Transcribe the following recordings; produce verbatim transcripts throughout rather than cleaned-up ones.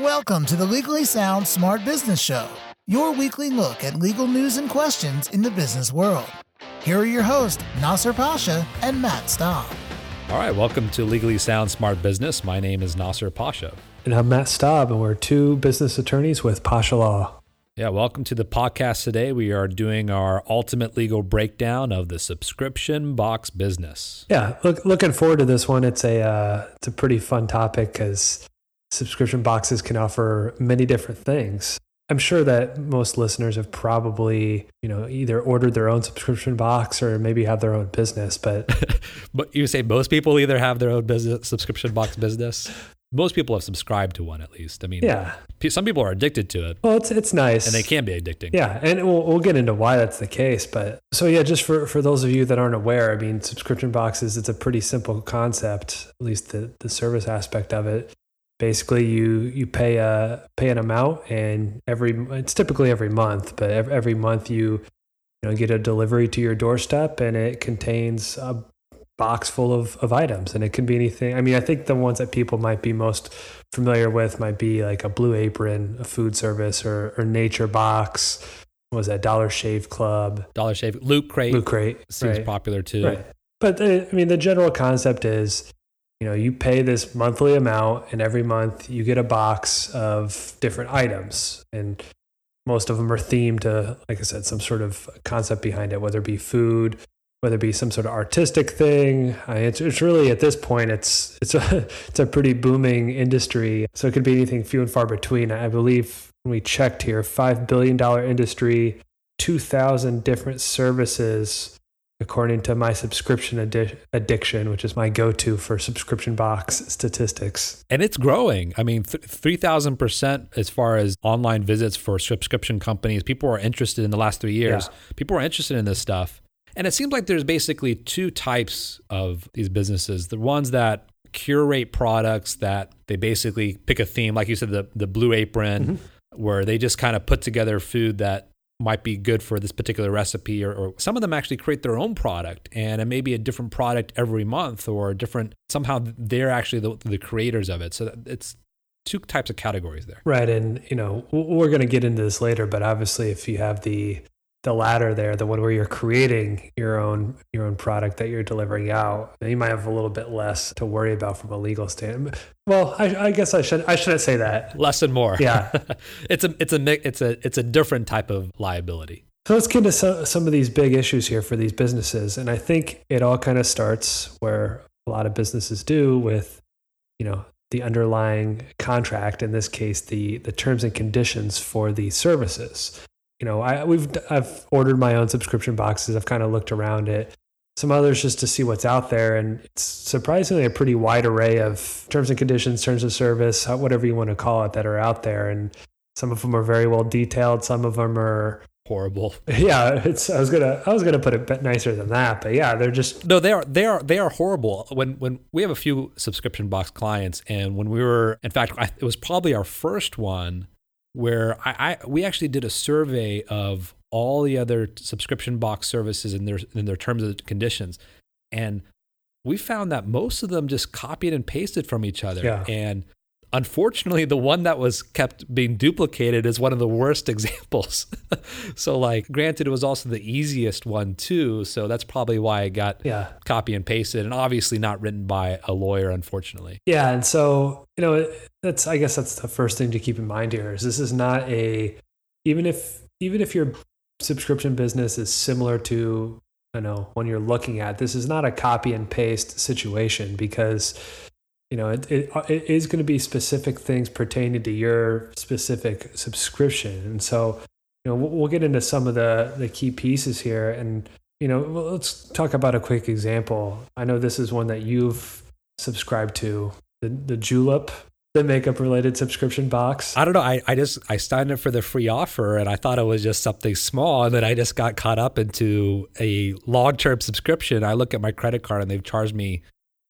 Welcome to the Legally Sound Smart Business Show, your weekly look at legal news and questions in the business world. Here are your hosts, Nasir Pasha and Matt Staub. All right, welcome to Legally Sound Smart Business. My name is Nasir Pasha. And I'm Matt Staub, and we're two business attorneys with Pasha Law. Yeah, welcome to the podcast today. We are doing our ultimate legal breakdown of the subscription box business. Yeah, look, looking forward to this one. It's a uh, it's a pretty fun topic because subscription boxes can offer many different things. I'm sure that most listeners have probably, you know, either ordered their own subscription box or maybe have their own business. But but you say most people either have their own business subscription box business. Most people have subscribed to one, at least. I mean, yeah. Some people are addicted to it. Well, it's it's nice. And they can be addicting. Yeah, and we'll we'll get into why that's the case. But so, yeah, just for, for those of you that aren't aware, I mean, subscription boxes, it's a pretty simple concept, at least the, the service aspect of it. Basically, you you pay a pay an amount, and every it's typically every month, but every, every month you, you know, get a delivery to your doorstep, and it contains a box full of, of items, and it can be anything. I mean, I think the ones that people might be most familiar with might be like a Blue Apron, a food service, or, or Nature Box. What was that? Dollar Shave Club. Dollar Shave. Loot Crate. Loot Crate. Seems right. Popular too. Right. But I mean, the general concept is, you know, you pay this monthly amount, and every month you get a box of different items. And most of them are themed to, like I said, some sort of concept behind it, whether it be food, whether it be some sort of artistic thing. I, it's, it's really, at this point, it's it's a, it's a pretty booming industry. So it could be anything few and far between. I believe when we checked here, five billion dollars industry, two thousand different services, according to my subscription addi- addiction, which is my go-to for subscription box statistics. And it's growing. I mean, th- three thousand percent as far as online visits for subscription companies. People are interested in the last three years. Yeah. People are interested in this stuff. And it seems like there's basically two types of these businesses. The ones that curate products that they basically pick a theme, like you said, the, the Blue Apron, mm-hmm. where they just kind of put together food that might be good for this particular recipe, or, or some of them actually create their own product, and it may be a different product every month or a different, somehow they're actually the, the creators of it. So it's two types of categories there. Right. And, you know, we're going to get into this later, but obviously if you have the the latter there, the one where you're creating your own your own product that you're delivering out, then you might have a little bit less to worry about from a legal standpoint. Well, I, I guess I should I shouldn't say that. Less and more. Yeah, it's a it's a it's a it's a different type of liability. So let's get into some, some of these big issues here for these businesses, and I think it all kind of starts where a lot of businesses do with, you know, the underlying contract. In this case, the the terms and conditions for the services. You know, I we've I've ordered my own subscription boxes. I've kind of looked around at some others just to see what's out there, and it's surprisingly a pretty wide array of terms and conditions, terms of service, whatever you want to call it, that are out there. And some of them are very well detailed. Some of them are horrible. Yeah, it's I was gonna I was gonna put it a bit nicer than that, but yeah, they're just no, they are they are they are horrible. When when we have a few subscription box clients, and when we were, in fact, I, it was probably our first one, where I, I we actually did a survey of all the other subscription box services and their and their terms and conditions, and we found that most of them just copied and pasted from each other. Yeah. And unfortunately, the one that was kept being duplicated is one of the worst examples. So, like, granted, it was also the easiest one too. So that's probably why it got yeah. copy and pasted, and obviously not written by a lawyer, unfortunately. Yeah, and so, you know, that's I guess that's the first thing to keep in mind here is this is not a even if even if your subscription business is similar to, I don't know, one you're looking at, this is not a copy and paste situation because, you know, it, it, it is going to be specific things pertaining to your specific subscription. And so, you know, we'll, we'll get into some of the, the key pieces here. And, you know, let's talk about a quick example. I know this is one that you've subscribed to, the, the Julep, the makeup related subscription box. I don't know. I, I just, I signed up for the free offer and I thought it was just something small. And then I just got caught up into a long-term subscription. I look at my credit card and they've charged me,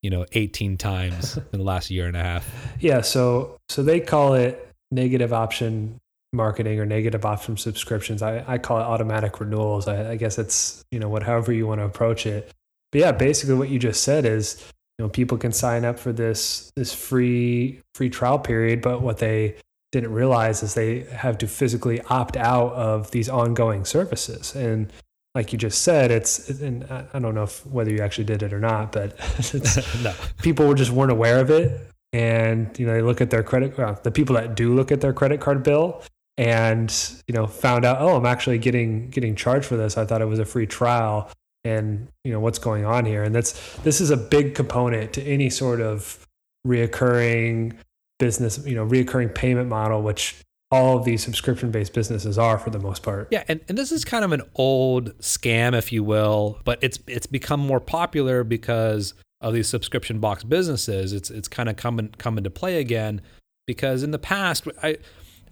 you know, eighteen times in the last year and a half. Yeah. So, so they call it negative option marketing or negative option subscriptions. I, I call it automatic renewals. I, I guess it's, you know, what, however you want to approach it. But yeah, basically what you just said is, you know, people can sign up for this, this free, free trial period, but what they didn't realize is they have to physically opt out of these ongoing services. And like you just said, it's, and I don't know if whether you actually did it or not, but it's, no. people just weren't aware of it. And, you know, they look at their credit, well, the people that do look at their credit card bill and, you know, found out, oh, I'm actually getting, getting charged for this. I thought it was a free trial and, you know, what's going on here. And that's, this is a big component to any sort of reoccurring business, you know, reoccurring payment model, which all of these subscription-based businesses are for the most part. Yeah, and, and this is kind of an old scam, if you will, but it's it's become more popular because of these subscription box businesses. It's it's kind of come, in, come into play again because in the past, I,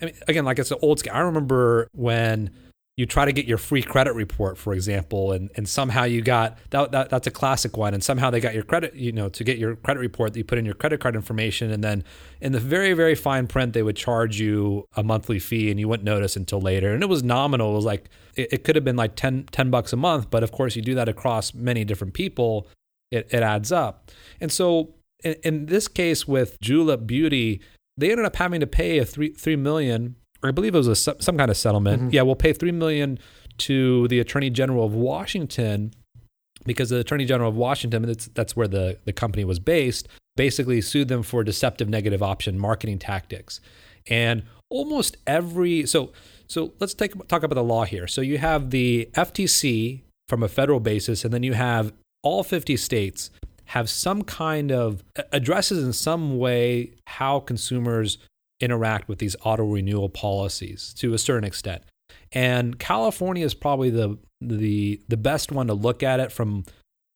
I mean, again, like it's an old scam. I remember when you try to get your free credit report, for example, and, and somehow you got, that, that that's a classic one, and somehow they got your credit, you know, to get your credit report, that you put in your credit card information, and then in the very, very fine print, they would charge you a monthly fee, and you wouldn't notice until later, and it was nominal. It was like, it, it could have been like ten, ten bucks a month, but of course, you do that across many different people, it, it adds up. And so in, in this case with Julep Beauty, they ended up having to pay a three three million. Or I believe it was a, some kind of settlement. Mm-hmm. Yeah, we'll pay three million dollars to the Attorney General of Washington because the Attorney General of Washington, that's, that's where the, the company was based, basically sued them for deceptive negative option marketing tactics. And almost every... So so let's take, talk about the law here. So you have the F T C from a federal basis, and then you have all fifty states have some kind of... addresses in some way how consumers... interact with these auto renewal policies to a certain extent. And California is probably the the the best one to look at it from,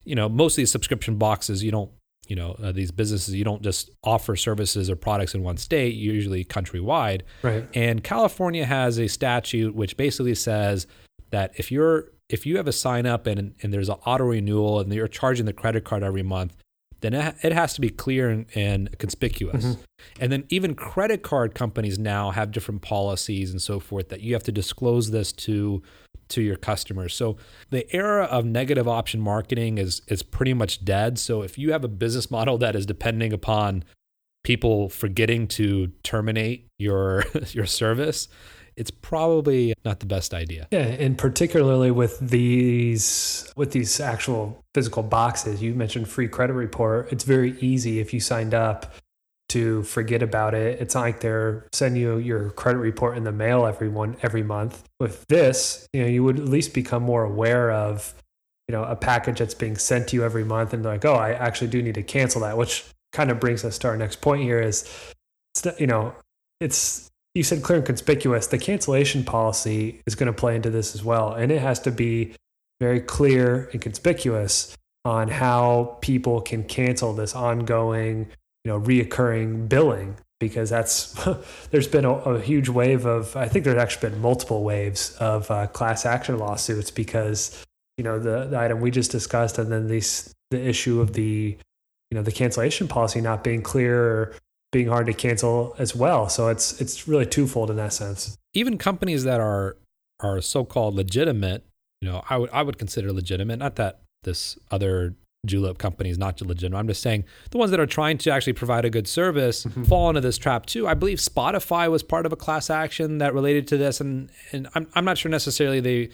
you know, most of these subscription boxes, you don't, you know, uh, these businesses, you don't just offer services or products in one state, usually countrywide. Right. And California has a statute which basically says that if you're, if you have a sign up and, and there's an auto renewal and you're charging the credit card every month, then it has to be clear and, and conspicuous. Mm-hmm. And then even credit card companies now have different policies and so forth that you have to disclose this to, to your customers. So the era of negative option marketing is, is pretty much dead. So if you have a business model that is depending upon people forgetting to terminate your, your service, it's probably not the best idea. Yeah, and particularly with these with these actual physical boxes, you mentioned free credit report. It's very easy if you signed up to forget about it. It's not like they're sending you your credit report in the mail every one every month. With this, you know, you would at least become more aware of, you know, a package that's being sent to you every month, and like, oh, I actually do need to cancel that. Which kind of brings us to our next point here is, it's not, you know, it's. You said clear and conspicuous. The cancellation policy is going to play into this as well. And it has to be very clear and conspicuous on how people can cancel this ongoing, you know, reoccurring billing, because that's, there's been a, a huge wave of, I think there's actually been multiple waves of uh, class action lawsuits because, you know, the, the item we just discussed, and then these, the issue of the, you know, the cancellation policy not being clear or being hard to cancel as well. So it's it's really twofold in that sense. Even companies that are are so-called legitimate, you know, I would I would consider legitimate, not that this other Julep company is not legitimate. I'm just saying the ones that are trying to actually provide a good service mm-hmm. fall into this trap too. I believe Spotify was part of a class action that related to this, and and I'm I'm not sure necessarily they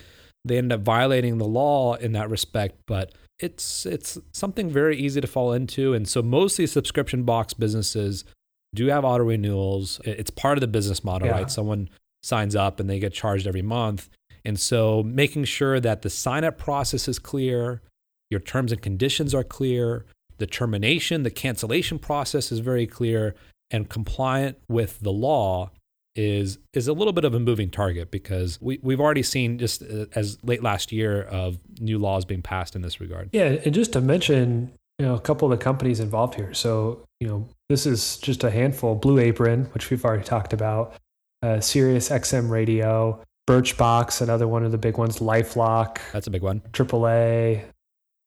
they ended up violating the law in that respect, but it's it's something very easy to fall into. And so mostly subscription box businesses do have auto renewals. It's part of the business model, yeah. right? Someone signs up and they get charged every month. And so making sure that the sign-up process is clear, your terms and conditions are clear, the termination, the cancellation process is very clear, and compliant with the law is is a little bit of a moving target because we, we've already seen just as late last year of new laws being passed in this regard. Yeah, and just to mention, you know, a couple of the companies involved here. So, you know, this is just a handful. Blue Apron, which we've already talked about, uh, Sirius X M Radio, Birchbox, another one of the big ones, LifeLock. That's a big one. triple A,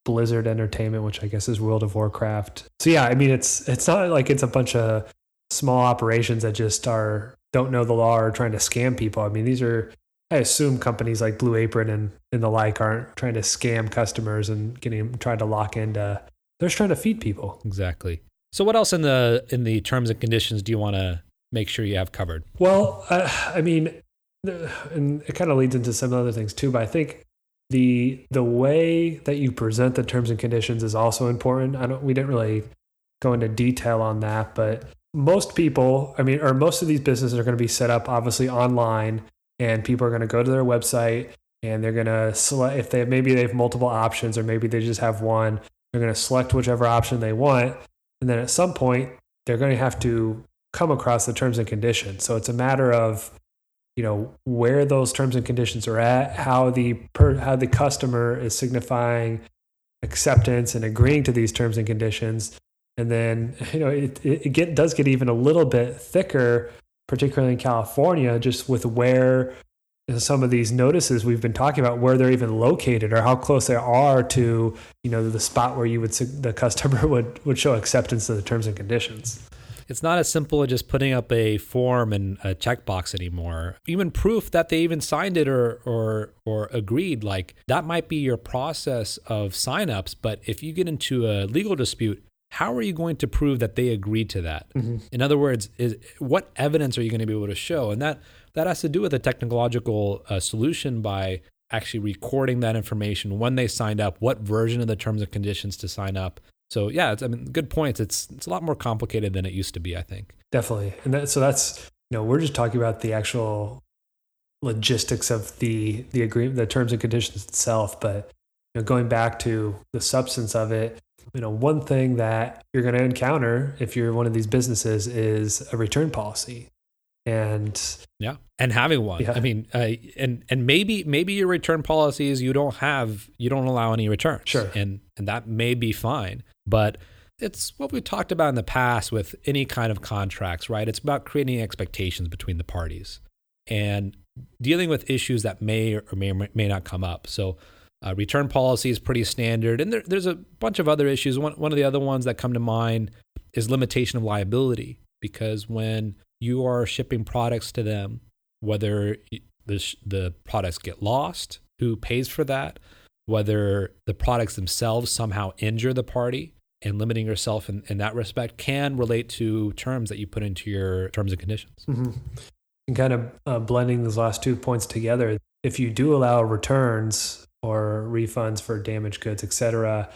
Blizzard Entertainment, which I guess is World of Warcraft. So yeah, I mean, it's it's not like it's a bunch of small operations that just are don't know the law or trying to scam people. I mean, these are, I assume companies like Blue Apron and, and the like aren't trying to scam customers and getting trying to lock into. They're just trying to feed people. Exactly. So what else in the in the terms and conditions do you want to make sure you have covered? Well, uh, I mean, and it kind of leads into some other things too, but I think the the way that you present the terms and conditions is also important. I don't, we didn't really go into detail on that, but most people, I mean, or most of these businesses are going to be set up obviously online, and people are going to go to their website and they're going to select, if they, maybe they have multiple options or maybe they just have one, they're going to select whichever option they want. And then at some point they're going to have to come across the terms and conditions. So it's a matter of, you know, where those terms and conditions are at, how the per, how the customer is signifying acceptance and agreeing to these terms and conditions. And then, you know, it, it get, does get even a little bit thicker, particularly in California, just with where some of these notices we've been talking about, where they're even located or how close they are to, you know, the spot where you would, the customer would, would show acceptance to the terms and conditions. It's not as simple as just putting up a form and a checkbox anymore. Even proof that they even signed it or or or agreed, like that might be your process of signups. But if you get into a legal dispute, how are you going to prove that they agreed to that? Mm-hmm. In other words, is what evidence are you going to be able to show? And that, that has to do with a technological uh, solution by actually recording that information when they signed up, what version of the terms and conditions to sign up. So yeah, it's, I mean, good points. It's it's a lot more complicated than it used to be, I think. Definitely, and that, so that's, you know, we're just talking about the actual logistics of the the agreement, the terms and conditions itself. But you know, going back to the substance of it, you know, one thing that you're going to encounter if you're one of these businesses is a return policy, and yeah, and having one. Yeah. I mean, uh, and and maybe maybe your return policy is you don't have you don't allow any returns. Sure, and and that may be fine. But it's what we've talked about in the past with any kind of contracts, right? It's about creating expectations between the parties and dealing with issues that may or may, or may not come up. So uh, return policy is pretty standard. And there, there's a bunch of other issues. One, one of the other ones that come to mind is limitation of liability, because when you are shipping products to them, whether the, the products get lost, who pays for that? Whether the products themselves somehow injure the party, and limiting yourself in, in that respect can relate to terms that you put into your terms and conditions. Mm-hmm. And kind of uh, blending those last two points together, if you do allow returns or refunds for damaged goods, et cetera,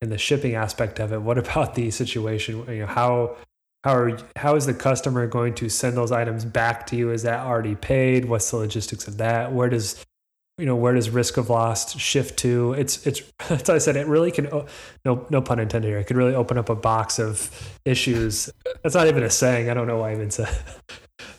and the shipping aspect of it, what about the situation? You know, how how are how is the customer going to send those items back to you? Is that already paid? What's the logistics of that? Where does you know, where does risk of loss shift to? It's, it's, as I said, it really can, no, no pun intended here. It could really open up a box of issues. That's not even a saying. I don't know why I even said.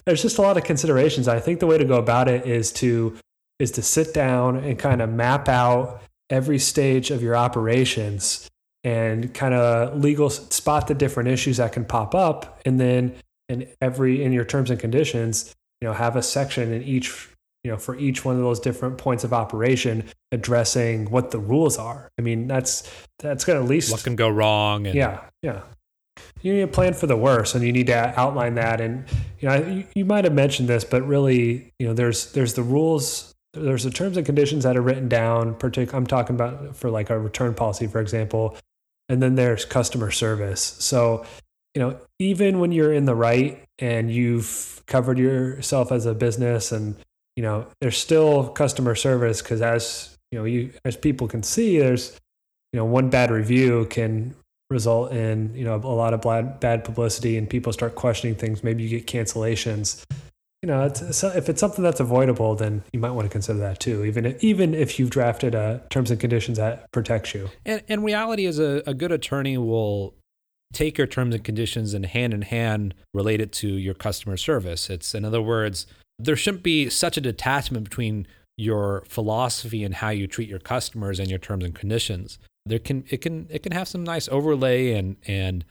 There's just a lot of considerations. I think the way to go about it is to, is to sit down and kind of map out every stage of your operations and kind of legal spot the different issues that can pop up. And then in every, in your terms and conditions, you know, have a section in each, you know, for each one of those different points of operation, addressing what the rules are. I mean, that's, that's going to at least... What can go wrong. And... Yeah, yeah. You need to plan for the worst, and you need to outline that. And, you know, you, you might have mentioned this, but really, you know, there's there's the rules, there's the terms and conditions that are written down, particularly, I'm talking about for like a return policy, for example, and then there's customer service. So, you know, even when you're in the right and you've covered yourself as a business and, you know, there's still customer service because as you know, you as people can see, there's you know one bad review can result in you know a lot of bad bad publicity and people start questioning things. Maybe you get cancellations. You know, it's, if it's something that's avoidable, then you might want to consider that too. Even if, even if you've drafted a terms and conditions that protects you. And and reality is a, a good attorney will take your terms and conditions and hand in hand relate it to your customer service. It's in other words. There shouldn't be such a detachment between your philosophy and how you treat your customers and your terms and conditions. There can it can it can have some nice overlay and and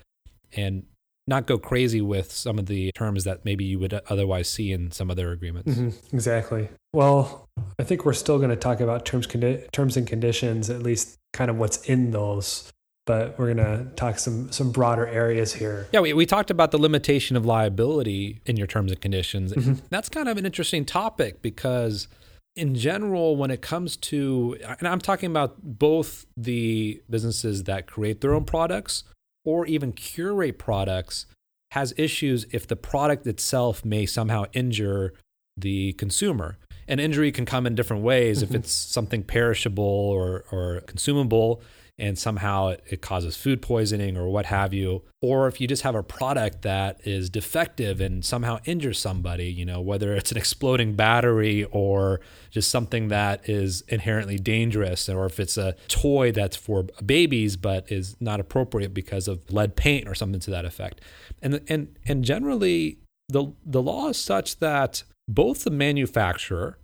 and not go crazy with some of the terms that maybe you would otherwise see in some other agreements. Mm-hmm, exactly. Well, I think we're still going to talk about terms condi- terms and conditions, at least kind of what's in those. But we're going to talk some some broader areas here. Yeah, we, we talked about the limitation of liability in your terms and conditions. Mm-hmm. That's kind of an interesting topic because in general, when it comes to, and I'm talking about both the businesses that create their own products or even curate products, has issues if the product itself may somehow injure the consumer. And injury can come in different ways. Mm-hmm. If it's something perishable or, or consumable and somehow it, it causes food poisoning or what have you, or if you just have a product that is defective and somehow injures somebody, you know, whether it's an exploding battery or just something that is inherently dangerous, or if it's a toy that's for babies but is not appropriate because of lead paint or something to that effect. And and and generally the the law is such that both the manufacturer,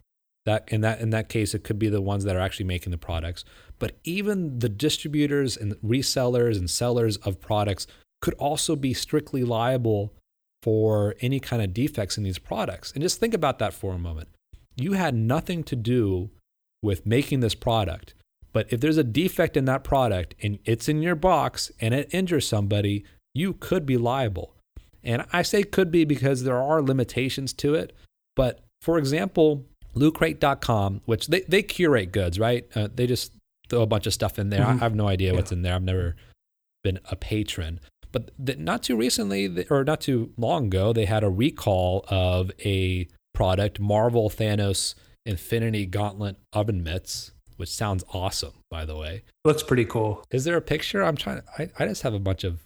that in that in that case it could be the ones that are actually making the products, but even the distributors and resellers and sellers of products could also be strictly liable for any kind of defects in these products. And just think about that for a moment. You had nothing to do with making this product, but if there's a defect in that product and it's in your box and it injures somebody, you could be liable. And I say could be because there are limitations to it. But for example, loot crate dot com, which they, they curate goods, right? Uh, they just throw a bunch of stuff in there. Mm-hmm. I have no idea yeah. what's in there. I've never been a patron. But the, not too recently, or not too long ago, they had a recall of a product, Marvel Thanos Infinity Gauntlet oven mitts, which sounds awesome, by the way. Looks pretty cool. Is there a picture? I'm trying. I, I just have a bunch of.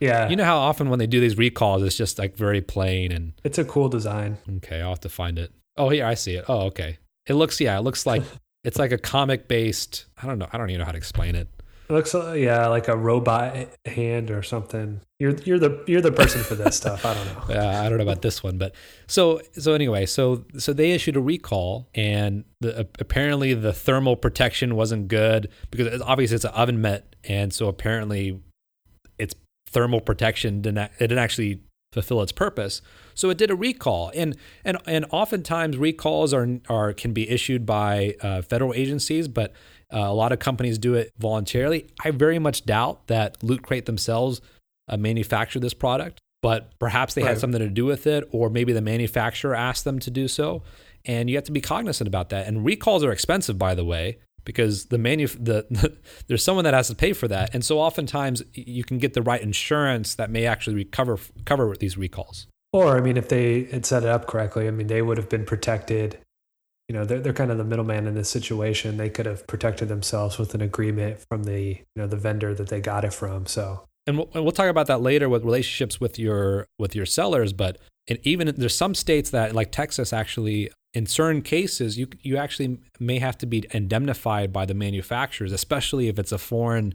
Yeah. You know how often when they do these recalls, it's just like very plain and. It's a cool design. Okay, I'll have to find it. Oh, here, I see it. Oh, okay. It looks, yeah, it looks like it's like a comic based, I don't know. I don't even know how to explain it. It looks, yeah, like a robot hand or something. You're you're the you're the person for this stuff. I don't know. Yeah, I don't know about this one, but so so anyway, so so they issued a recall, and the, apparently the thermal protection wasn't good because it's, obviously it's an oven mitt, and so apparently its thermal protection didn't it didn't actually fulfill its purpose. So it did a recall, and and and oftentimes recalls are are can be issued by uh, federal agencies, but uh, a lot of companies do it voluntarily. I very much doubt that Loot Crate themselves uh, manufacture this product, but perhaps they right. had something to do with it, or maybe the manufacturer asked them to do so. And you have to be cognizant about that. And recalls are expensive, by the way, because the manu the, the there's someone that has to pay for that, and so oftentimes you can get the right insurance that may actually recover cover these recalls. Or I mean, if they had set it up correctly, I mean, they would have been protected. You know, they're they're kind of the middleman in this situation. They could have protected themselves with an agreement from the you know the vendor that they got it from. So, and we'll, and we'll talk about that later with relationships with your with your sellers. But and even there's some states that, like Texas, actually. In certain cases, you you actually may have to be indemnified by the manufacturers, especially if it's a foreign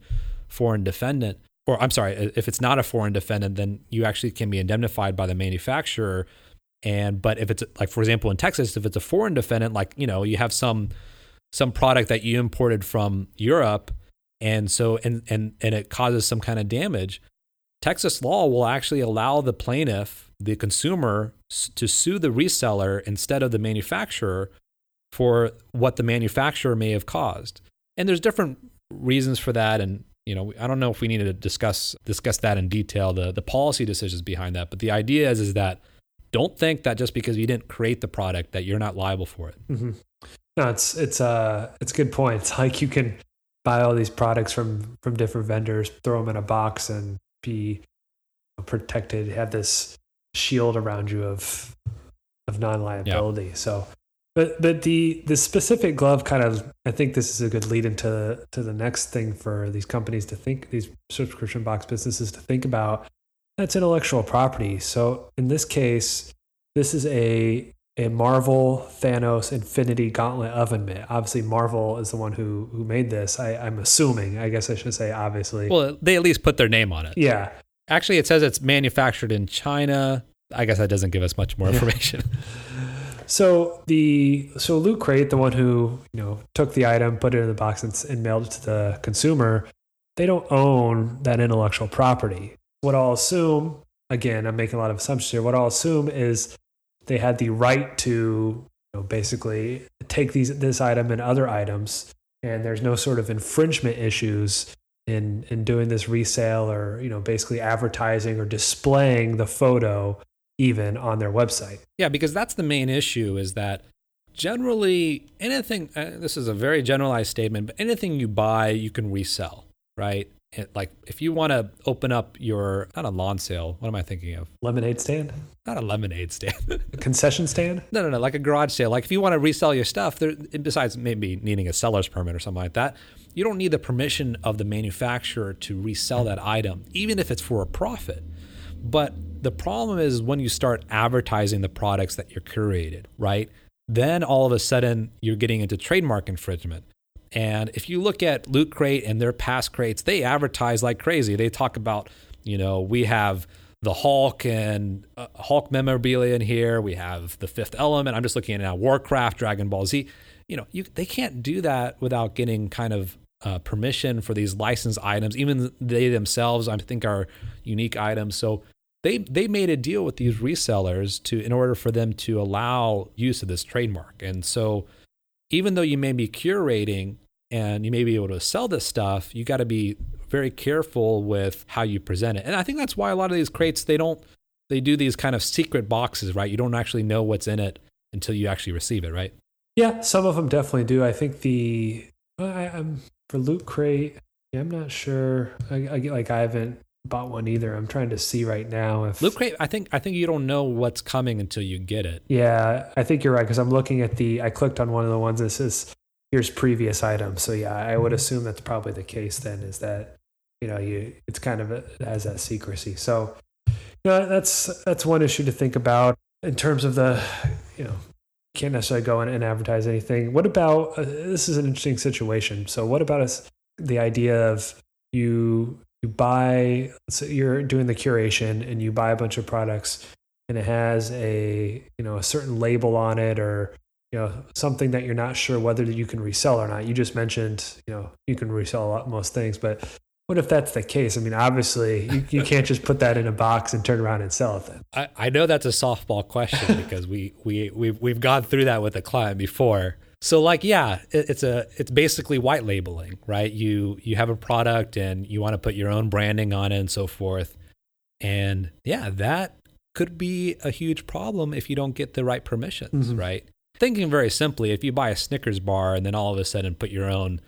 foreign defendant, or I'm sorry, if it's not a foreign defendant, then you actually can be indemnified by the manufacturer. And but if it's like, for example, in Texas, if it's a foreign defendant, like you know, you have some some product that you imported from Europe, and so and and and it causes some kind of damage, Texas law will actually allow the plaintiff, the consumer, to sue the reseller instead of the manufacturer for what the manufacturer may have caused. And there's different reasons for that. And, you know, I don't know if we need to discuss discuss that in detail, the, the policy decisions behind that. But the idea is, is that don't think that just because you didn't create the product that you're not liable for it. Mm-hmm. No, it's, it's, uh, it's a good point. It's like you can buy all these products from, from different vendors, throw them in a box and be protected, have this shield around you of of non-liability. Yeah. So but but the the specific glove kind of, I think this is a good lead into to the next thing for these companies to think, these subscription box businesses to think about. That's intellectual property. So in this case, this is a a Marvel Thanos Infinity Gauntlet oven mitt. Obviously Marvel is the one who who made this. I, I'm assuming, I guess I should say obviously. Well, they at least put their name on it. Yeah. Actually, it says it's manufactured in China. I guess that doesn't give us much more information. so the so Loot Crate, the one who you know took the item, put it in the box, and, and mailed it to the consumer, they don't own that intellectual property. What I'll assume, again, I'm making a lot of assumptions here. What I'll assume is they had the right to you know, basically take these this item and other items, and there's no sort of infringement issues in in doing this resale or, you know, basically advertising or displaying the photo even on their website. Yeah, because that's the main issue, is that generally anything, uh, this is a very generalized statement, but anything you buy, you can resell, right? It, like if you want to open up your, not a lawn sale, what am I thinking of? Lemonade stand? Not a lemonade stand. A concession stand? No, no, no, like a garage sale. Like if you want to resell your stuff, there, besides maybe needing a seller's permit or something like that, you don't need the permission of the manufacturer to resell that item, even if it's for a profit. But the problem is when you start advertising the products that you're curated, right? Then all of a sudden you're getting into trademark infringement. And if you look at Loot Crate and their past crates, they advertise like crazy. They talk about, you know, we have the Hulk and uh, Hulk memorabilia in here. We have the Fifth Element. I'm just looking at now Warcraft, Dragon Ball Z. You know, you, they can't do that without getting kind of uh, permission for these licensed items. Even they themselves, I think, are unique items. So they they made a deal with these resellers to in order for them to allow use of this trademark. And so, even though you may be curating and you may be able to sell this stuff, you got to be very careful with how you present it. And I think that's why a lot of these crates, they don't, they do these kind of secret boxes, right? You don't actually know what's in it until you actually receive it, right? Yeah, some of them definitely do. I think the, I, I'm for Loot Crate, yeah, I'm not sure. I, I get like, I haven't bought one either. I'm trying to see right now if Loot Crate, I think I think you don't know what's coming until you get it. Yeah, I think you're right, because I'm looking at the I clicked on one of the ones that says here's previous item. So yeah, I would assume that's probably the case then, is that, you know, you it's kind of a, it has that secrecy. So, you know, that's that's one issue to think about in terms of the, you know, can't necessarily go in and advertise anything. What about uh, this is an interesting situation. So what about us the idea of you You buy, so you're doing the curation and you buy a bunch of products and it has a, you know, a certain label on it, or, you know, something that you're not sure whether you can resell or not. You just mentioned, you know, you can resell a lot, most things, but what if that's the case? I mean, obviously you, you can't just put that in a box and turn around and sell it then. I, I know that's a softball question because we, we, we've, we've gone through that with a client before. So like, yeah, it's a it's basically white labeling, right? You you have a product and you want to put your own branding on it and so forth. And yeah, that could be a huge problem if you don't get the right permissions, mm-hmm. right? Thinking very simply, if you buy a Snickers bar and then all of a sudden put your own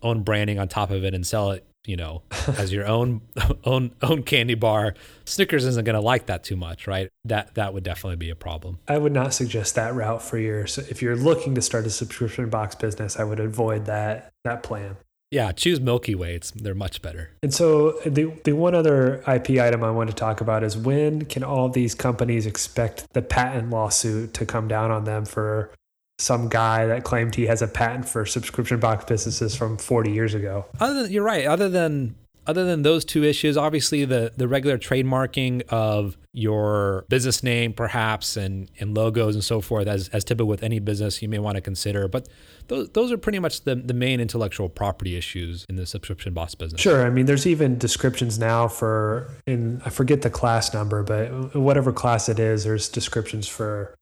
own branding on top of it and sell it, you know, as your own own own candy bar, Snickers isn't going to like that too much, right? That that would definitely be a problem. I would not suggest that route for your. So if you're looking to start a subscription box business, I would avoid that that plan. Yeah, choose Milky Way. It's they're much better. And so the the one other I P item I want to talk about is, when can all these companies expect the patent lawsuit to come down on them for some guy that claimed he has a patent for subscription box businesses from forty years ago? Other than, you're right. Other than other than those two issues, obviously the the regular trademarking of your business name, perhaps, and and logos and so forth, as as typical with any business, you may want to consider. But those those are pretty much the the main intellectual property issues in the subscription box business. Sure. I mean, there's even descriptions now for, in I forget the class number, but whatever class it is, there's descriptions for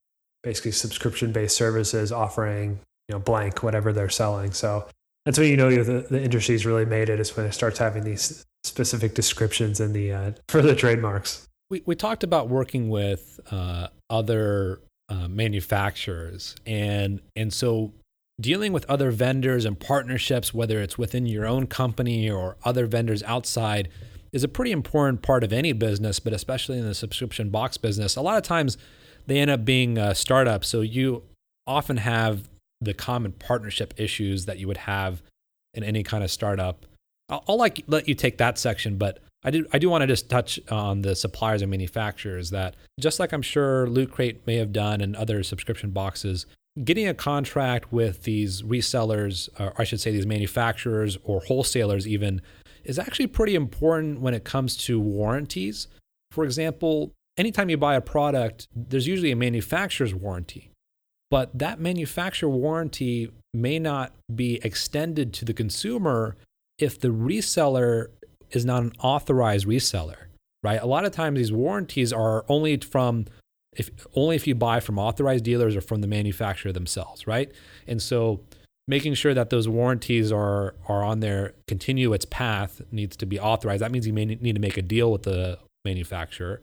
basically subscription-based services offering, you know, blank, whatever they're selling. So that's when you know the, the industry's really made it, is when it starts having these specific descriptions in the uh, for the trademarks. We we talked about working with uh, other uh, manufacturers, and and so dealing with other vendors and partnerships, whether it's within your own company or other vendors outside, is a pretty important part of any business, but especially in the subscription box business. A lot of times they end up being a startup. So you often have the common partnership issues that you would have in any kind of startup. I'll, I'll like let you take that section, but I do, I do want to just touch on the suppliers and manufacturers that, just like I'm sure Loot Crate may have done and other subscription boxes, getting a contract with these resellers, or I should say these manufacturers or wholesalers even, is actually pretty important when it comes to warranties. For example, anytime you buy a product, there's usually a manufacturer's warranty, but that manufacturer warranty may not be extended to the consumer if the reseller is not an authorized reseller, right? A lot of times these warranties are only from if only if you buy from authorized dealers or from the manufacturer themselves, right? And so making sure that those warranties are are on their continuous path needs to be authorized. That means you may need to make a deal with the manufacturer,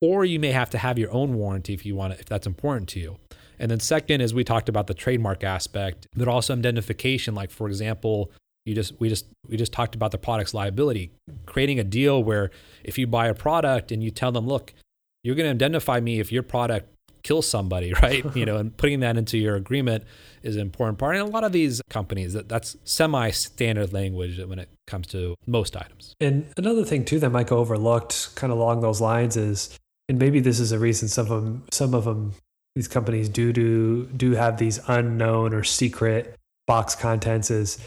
or you may have to have your own warranty if you want to, if that's important to you. And then second, as we talked about the trademark aspect, but also identification, like for example, You just we just we just talked about the product's liability, creating a deal where if you buy a product and you tell them, look, you're going to indemnify me if your product kills somebody, right? You know, and putting that into your agreement is an important part. And a lot of these companies, that that's semi-standard language when it comes to most items. And another thing too that might go overlooked, kind of along those lines, is, and maybe this is a reason some of them, some of them, these companies do do do have these unknown or secret box contents, is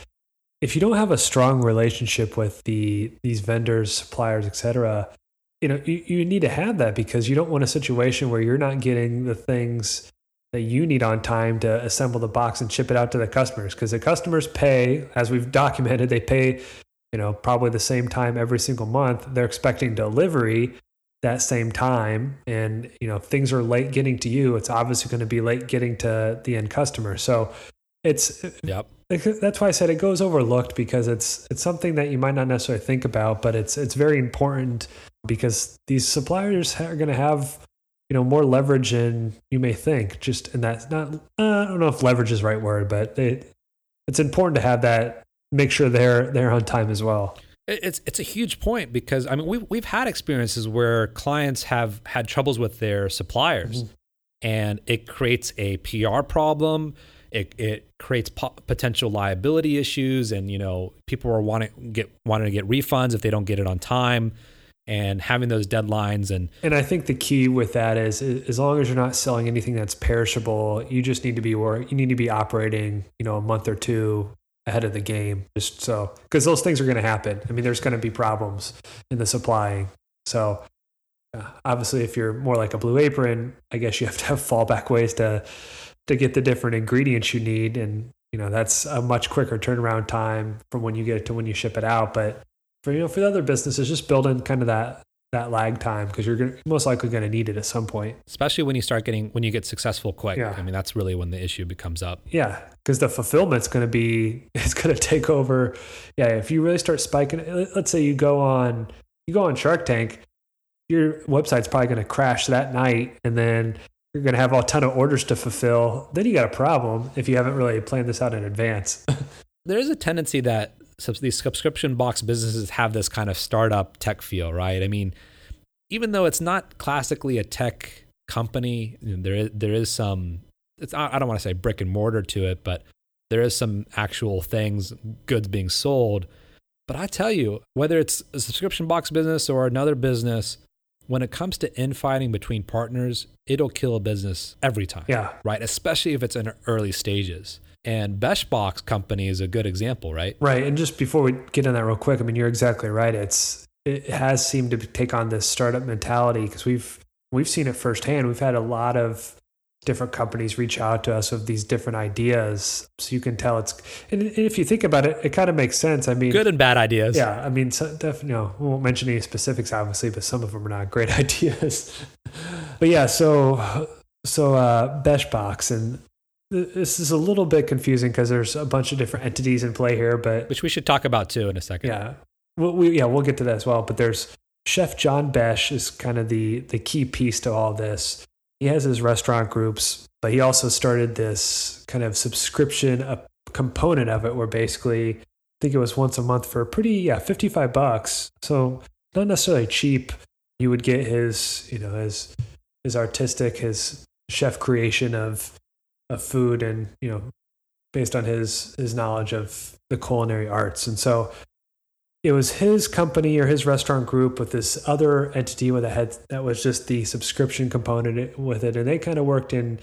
if you don't have a strong relationship with the these vendors, suppliers, et cetera, you know, you, you need to have that, because you don't want a situation where you're not getting the things that you need on time to assemble the box and ship it out to the customers. Because the customers pay, as we've documented, they pay, you know, probably the same time every single month. They're expecting delivery that same time. And, you know, if things are late getting to you, it's obviously going to be late getting to the end customer. So it's, yep. That's why I said it goes overlooked, because it's it's something that you might not necessarily think about, but it's it's very important, because these suppliers are going to have, you know, more leverage than you may think. Just and that's not uh, I don't know if leverage is the right word, but it it's important to have that. Make sure they're they're on time as well. It's it's a huge point, because I mean we've we've had experiences where clients have had troubles with their suppliers, mm-hmm. and it creates a P R problem. It, it creates po- potential liability issues, and you know people are wanting get wanting to get refunds if they don't get it on time, and having those deadlines. and And I think the key with that is, is as long as you're not selling anything that's perishable, you just need to be work. You need to be operating, you know, a month or two ahead of the game, just so, because those things are going to happen. I mean, there's going to be problems in the supplying. So uh, obviously, if you're more like a Blue Apron, I guess you have to have fallback ways to. to get the different ingredients you need. And, you know, that's a much quicker turnaround time from when you get it to when you ship it out. But for, you know, for the other businesses, just build in kind of that, that lag time, because you're gonna, most likely going to need it at some point. Especially when you start getting, when you get successful quick. Yeah. I mean, that's really when the issue becomes up. Yeah. Because the fulfillment's going to be, it's going to take over. Yeah. If you really start spiking, let's say you go on, you go on Shark Tank, your website's probably going to crash that night. And then you're going to have a ton of orders to fulfill. Then you got a problem if you haven't really planned this out in advance. There is a tendency that sub- these subscription box businesses have this kind of startup tech feel, right? I mean, even though it's not classically a tech company, you know, there is, there is some, it's, I don't want to say brick and mortar to it, but there is some actual things, goods being sold. But I tell you, whether it's a subscription box business or another business, when it comes to infighting between partners, it'll kill a business every time. Yeah. Right? Especially if it's in early stages. And Birchbox company is a good example, right? Right. And just before we get in that real quick, I mean, you're exactly right. It's it has seemed to take on this startup mentality, because we've we've seen it firsthand. We've had a lot of different companies reach out to us with these different ideas. So you can tell it's, and if you think about it, it kind of makes sense. I mean, good and bad ideas. Yeah. I mean, so definitely, no, we won't mention any specifics, obviously, but some of them are not great ideas. But yeah, so, so, uh, Birchbox, and this is a little bit confusing because there's a bunch of different entities in play here, but which we should talk about too in a second. Yeah. Well, we, yeah, we'll get to that as well. But there's Chef John Besh is kind of the, the key piece to all this. He has his restaurant groups, but he also started this kind of subscription uh, component of it, where basically, I think it was once a month for a pretty, yeah, fifty-five bucks. So not necessarily cheap. You would get his, you know, his, his artistic, his chef creation of, of food, and, you know, based on his, his knowledge of the culinary arts. And so it was his company or his restaurant group with this other entity with a head that was just the subscription component with it. And they kind of worked in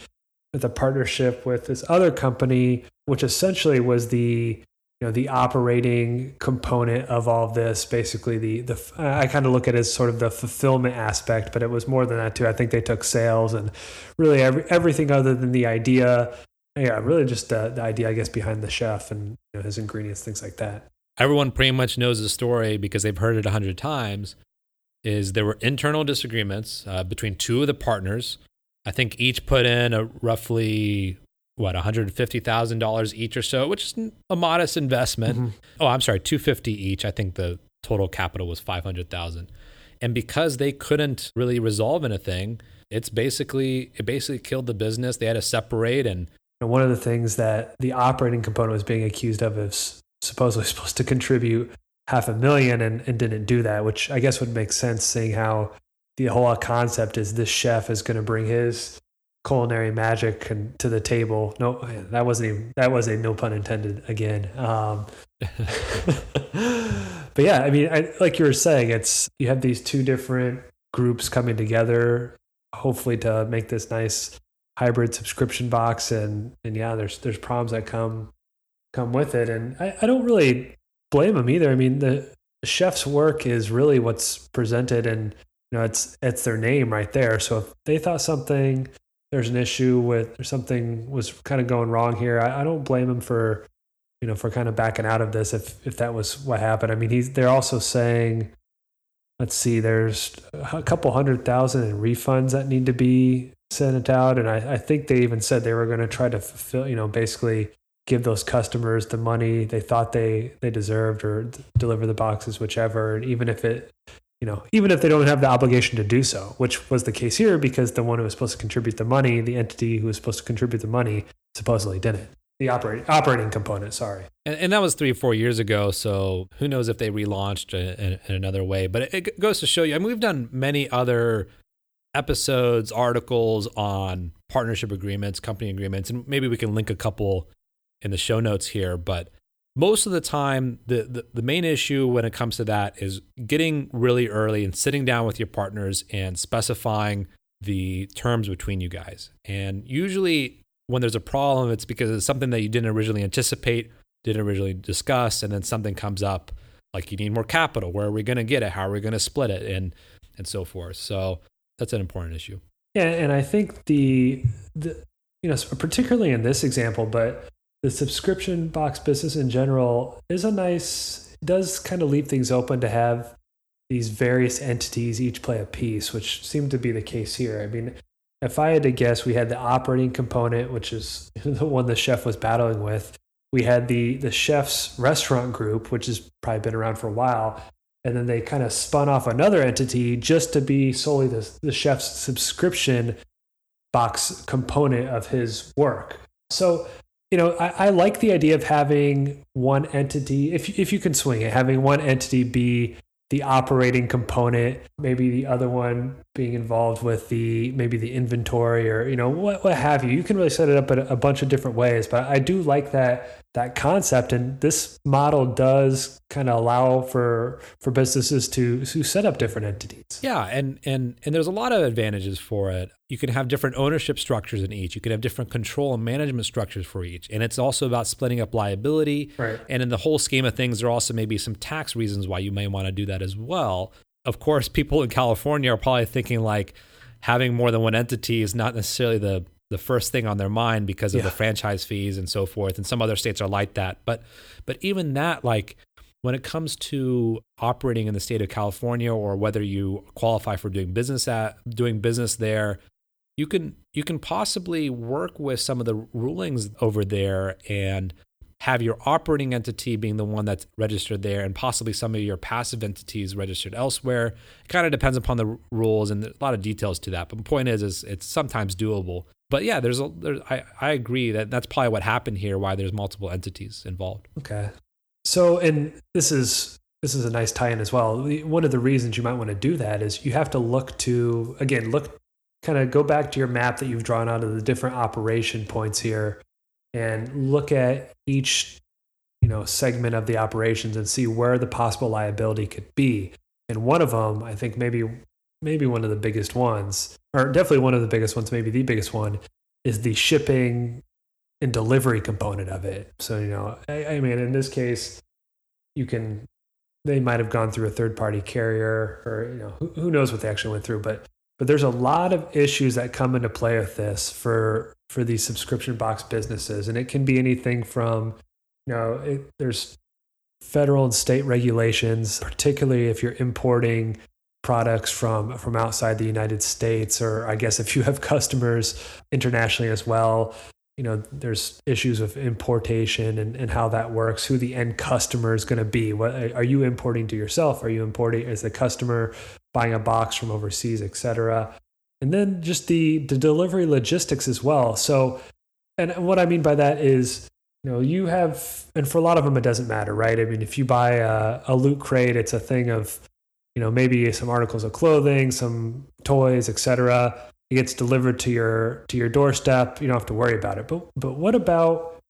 with a partnership with this other company, which essentially was the, you know, the operating component of all of this. Basically the, the, I kind of look at it as sort of the fulfillment aspect, but it was more than that too. I think they took sales and really every, everything other than the idea. Yeah. Really just the, the idea, I guess, behind the chef and, you know, his ingredients, things like that. Everyone pretty much knows the story because they've heard it a hundred times, is there were internal disagreements uh, between two of the partners. I think each put in a roughly, what, one hundred fifty thousand dollars each or so, which is a modest investment. Mm-hmm. Oh, I'm sorry, two hundred fifty thousand dollars each. I think the total capital was five hundred thousand dollars. And because they couldn't really resolve anything, it's basically, it basically killed the business. They had to separate. And, and one of the things that the operating component was being accused of is supposedly supposed to contribute half a million and, and didn't do that, which I guess would make sense seeing how the whole concept is this chef is going to bring his culinary magic and to the table. No, that wasn't even, that was a no pun intended again. Um, but yeah, I mean, I, like you were saying, it's, you have these two different groups coming together, hopefully to make this nice hybrid subscription box. And, and yeah, there's, there's problems that come, come with it. And I, I don't really blame them either. I mean, the chef's work is really what's presented, and, you know, it's, it's their name right there. So if they thought something, there's an issue with, or something was kind of going wrong here, I, I don't blame him for, you know, for kind of backing out of this if, if that was what happened. I mean, he's, they're also saying, let's see, there's a couple hundred thousand in refunds that need to be sent out. And I, I think they even said they were going to try to fulfill, you know, basically give those customers the money they thought they, they deserved, or d- deliver the boxes, whichever. And even if it, you know, even if they don't have the obligation to do so, which was the case here, because the one who was supposed to contribute the money, the entity who was supposed to contribute the money, supposedly didn't. The operating operating component, sorry. And, and that was three or four years ago, so who knows if they relaunched in, in another way. But it, it goes to show you, I mean, we've done many other episodes, articles on partnership agreements, company agreements, and maybe we can link a couple in the show notes here, but most of the time, the, the, the main issue when it comes to that is getting really early and sitting down with your partners and specifying the terms between you guys. And usually when there's a problem, it's because it's something that you didn't originally anticipate, didn't originally discuss, and then something comes up, like you need more capital. Where are we going to get it? How are we going to split it? And and so forth. So that's an important issue. Yeah, and I think the, the you know, particularly in this example, but the subscription box business in general is a nice, does kind of leave things open to have these various entities each play a piece, which seemed to be the case here. I mean, if I had to guess, we had the operating component, which is the one the chef was battling with. We had the the chef's restaurant group, which has probably been around for a while. And then they kind of spun off another entity just to be solely the, the chef's subscription box component of his work. So, you know, I, I like the idea of having one entity, if if you can swing it, having one entity be the operating component, maybe the other one being involved with the maybe the inventory, or, you know, what what have you. You can really set it up in a bunch of different ways, but I do like that that concept, and this model does kind of allow for for businesses to to set up different entities. Yeah, and and and there's a lot of advantages for it. You can have different ownership structures in each. You can have different control and management structures for each. And it's also about splitting up liability. Right. And in the whole scheme of things, there are also maybe some tax reasons why you may want to do that as well. Of course, people in California are probably thinking like having more than one entity is not necessarily the, the first thing on their mind because of yeah. the franchise fees and so forth. And some other states are like that. But but even that, like when it comes to operating in the state of California, or whether you qualify for doing business at doing business there, You can you can possibly work with some of the rulings over there and have your operating entity being the one that's registered there, and possibly some of your passive entities registered elsewhere. It kind of depends upon the rules, and a lot of details to that. But the point is, is it's sometimes doable. But yeah, there's a there's, I I agree that that's probably what happened here, why there's multiple entities involved. Okay, so and this is. This is a nice tie-in as well. One of the reasons you might want to do that is you have to look to again look. kind of go back to your map that you've drawn out of the different operation points here and look at each, you know, segment of the operations and see where the possible liability could be. And one of them, I think maybe maybe one of the biggest ones, or definitely one of the biggest ones, maybe the biggest one, is the shipping and delivery component of it. So, you know, I, I mean, in this case, you can, they might have gone through a third-party carrier, or, you know, who, who knows what they actually went through, but But there's a lot of issues that come into play with this for for these subscription box businesses. And it can be anything from, you know, it, there's federal and state regulations, particularly if you're importing products from, from outside the United States, or I guess if you have customers internationally as well. You know, there's issues with importation and, and how that works, who the end customer is going to be. What are you importing to yourself? Are you importing as a customer buying a box from overseas, et cetera? And then just the, the delivery logistics as well. So, and what I mean by that is you know, you have, and for a lot of them, it doesn't matter, right? I mean, if you buy a, a Loot Crate, it's a thing of, you know, maybe some articles of clothing, some toys, et cetera. It gets delivered to your to your doorstep. You don't have to worry about it. But but what about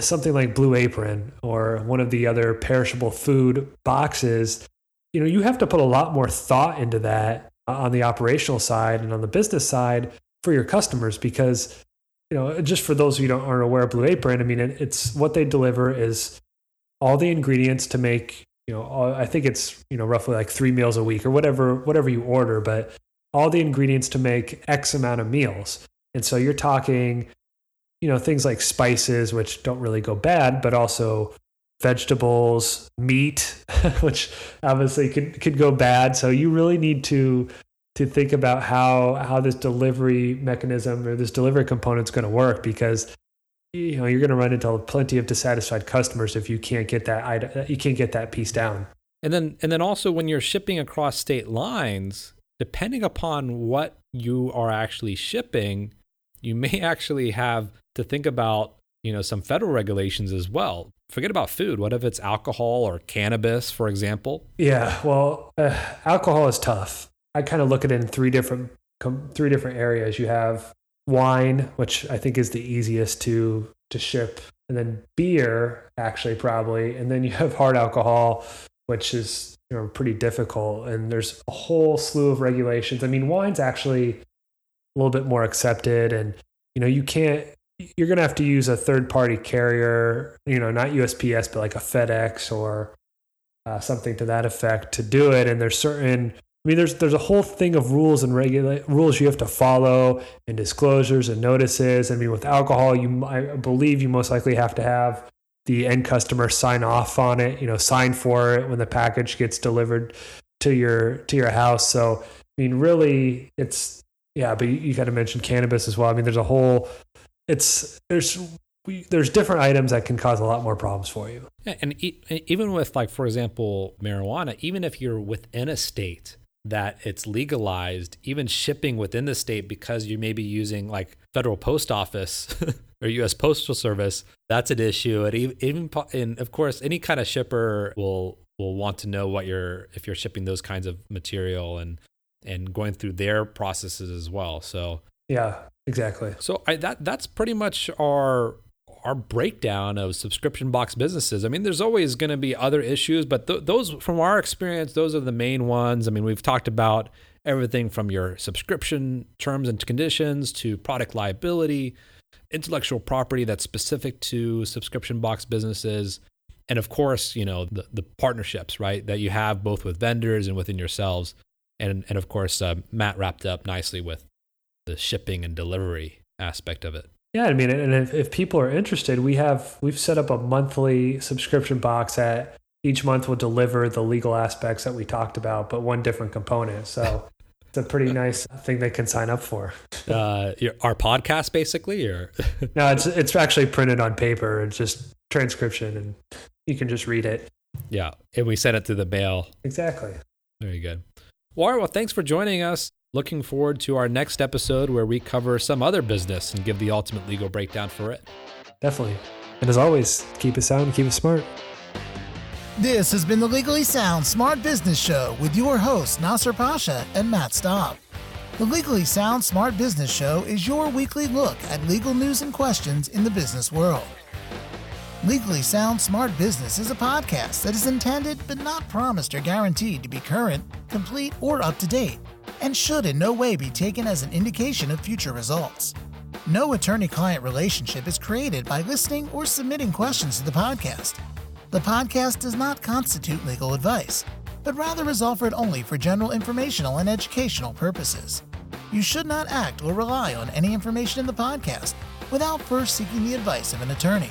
something like Blue Apron or one of the other perishable food boxes? You know, you have to put a lot more thought into that on the operational side and on the business side for your customers, because, you know, just for those who don't aren't aware of Blue Apron, I mean, it's what they deliver is all the ingredients to make, you know, all, I think it's, you know, roughly like three meals a week or whatever, whatever you order, but all the ingredients to make X amount of meals. And so you're talking, you know, things like spices, which don't really go bad, but also vegetables, meat, which obviously could, could go bad. So you really need to to think about how how this delivery mechanism or this delivery component is going to work, because, you know, you're going to run into plenty of dissatisfied customers if you can't get that item, you can't get that piece down. And then and then also when you're shipping across state lines, depending upon what you are actually shipping, you may actually have to think about, you know, some federal regulations as well. Forget about food. What if it's alcohol or cannabis, for example? Yeah, well, uh, alcohol is tough. I kind of look at it in three different three different areas. You have wine, which I think is the easiest to to ship, and then beer, actually, probably, and then you have hard alcohol, which is, you know, pretty difficult. And there's a whole slew of regulations. I mean, wine's actually a little bit more accepted, and, you know, you can't. You're going to have to use a third-party carrier, you know, not U S P S, but like a FedEx or uh, something to that effect to do it. And there's certain, I mean, there's there's a whole thing of rules and regula- rules you have to follow and disclosures and notices. I mean, with alcohol, you I believe you most likely have to have the end customer sign off on it, you know, sign for it when the package gets delivered to your to your house. So, I mean, really, it's, yeah, but you, you kind of mentioned cannabis as well. I mean, there's a whole... It's there's we, there's different items that can cause a lot more problems for you. Yeah, and e- even with, like, for example, marijuana, even if you're within a state that it's legalized, even shipping within the state, because you may be using like federal post office or U S Postal Service, that's an issue. And even and of course, any kind of shipper will will want to know what you're if you're shipping those kinds of material and and going through their processes as well. So yeah. Exactly. So I, that that's pretty much our our breakdown of subscription box businesses. I mean, there's always going to be other issues, but th- those, from our experience, those are the main ones. I mean, we've talked about everything from your subscription terms and conditions to product liability, intellectual property that's specific to subscription box businesses, and of course, you know, the, the partnerships, right, that you have both with vendors and within yourselves. And, and of course, uh, Matt wrapped up nicely with the shipping and delivery aspect of it. Yeah, I mean, and if, if people are interested, we have we've set up a monthly subscription box that each month will deliver the legal aspects that we talked about, but one different component. So it's a pretty nice thing they can sign up for. uh, your, our podcast, basically, or no, it's it's actually printed on paper. It's just transcription, and you can just read it. Yeah, and we send it through the mail. Exactly. Very good. Well, all right, well, thanks for joining us. Looking forward to our next episode where we cover some other business and give the ultimate legal breakdown for it. Definitely. And as always, keep it sound, keep it smart. This has been the Legally Sound Smart Business Show with your hosts, Nasir Pasha and Matt Staub. The Legally Sound Smart Business Show is your weekly look at legal news and questions in the business world. Legally Sound Smart Business is a podcast that is intended but not promised or guaranteed to be current, complete, or up to date, and should in no way be taken as an indication of future results. No attorney-client relationship is created by listening or submitting questions to the podcast. The podcast does not constitute legal advice, but rather is offered only for general informational and educational purposes. You should not act or rely on any information in the podcast without first seeking the advice of an attorney.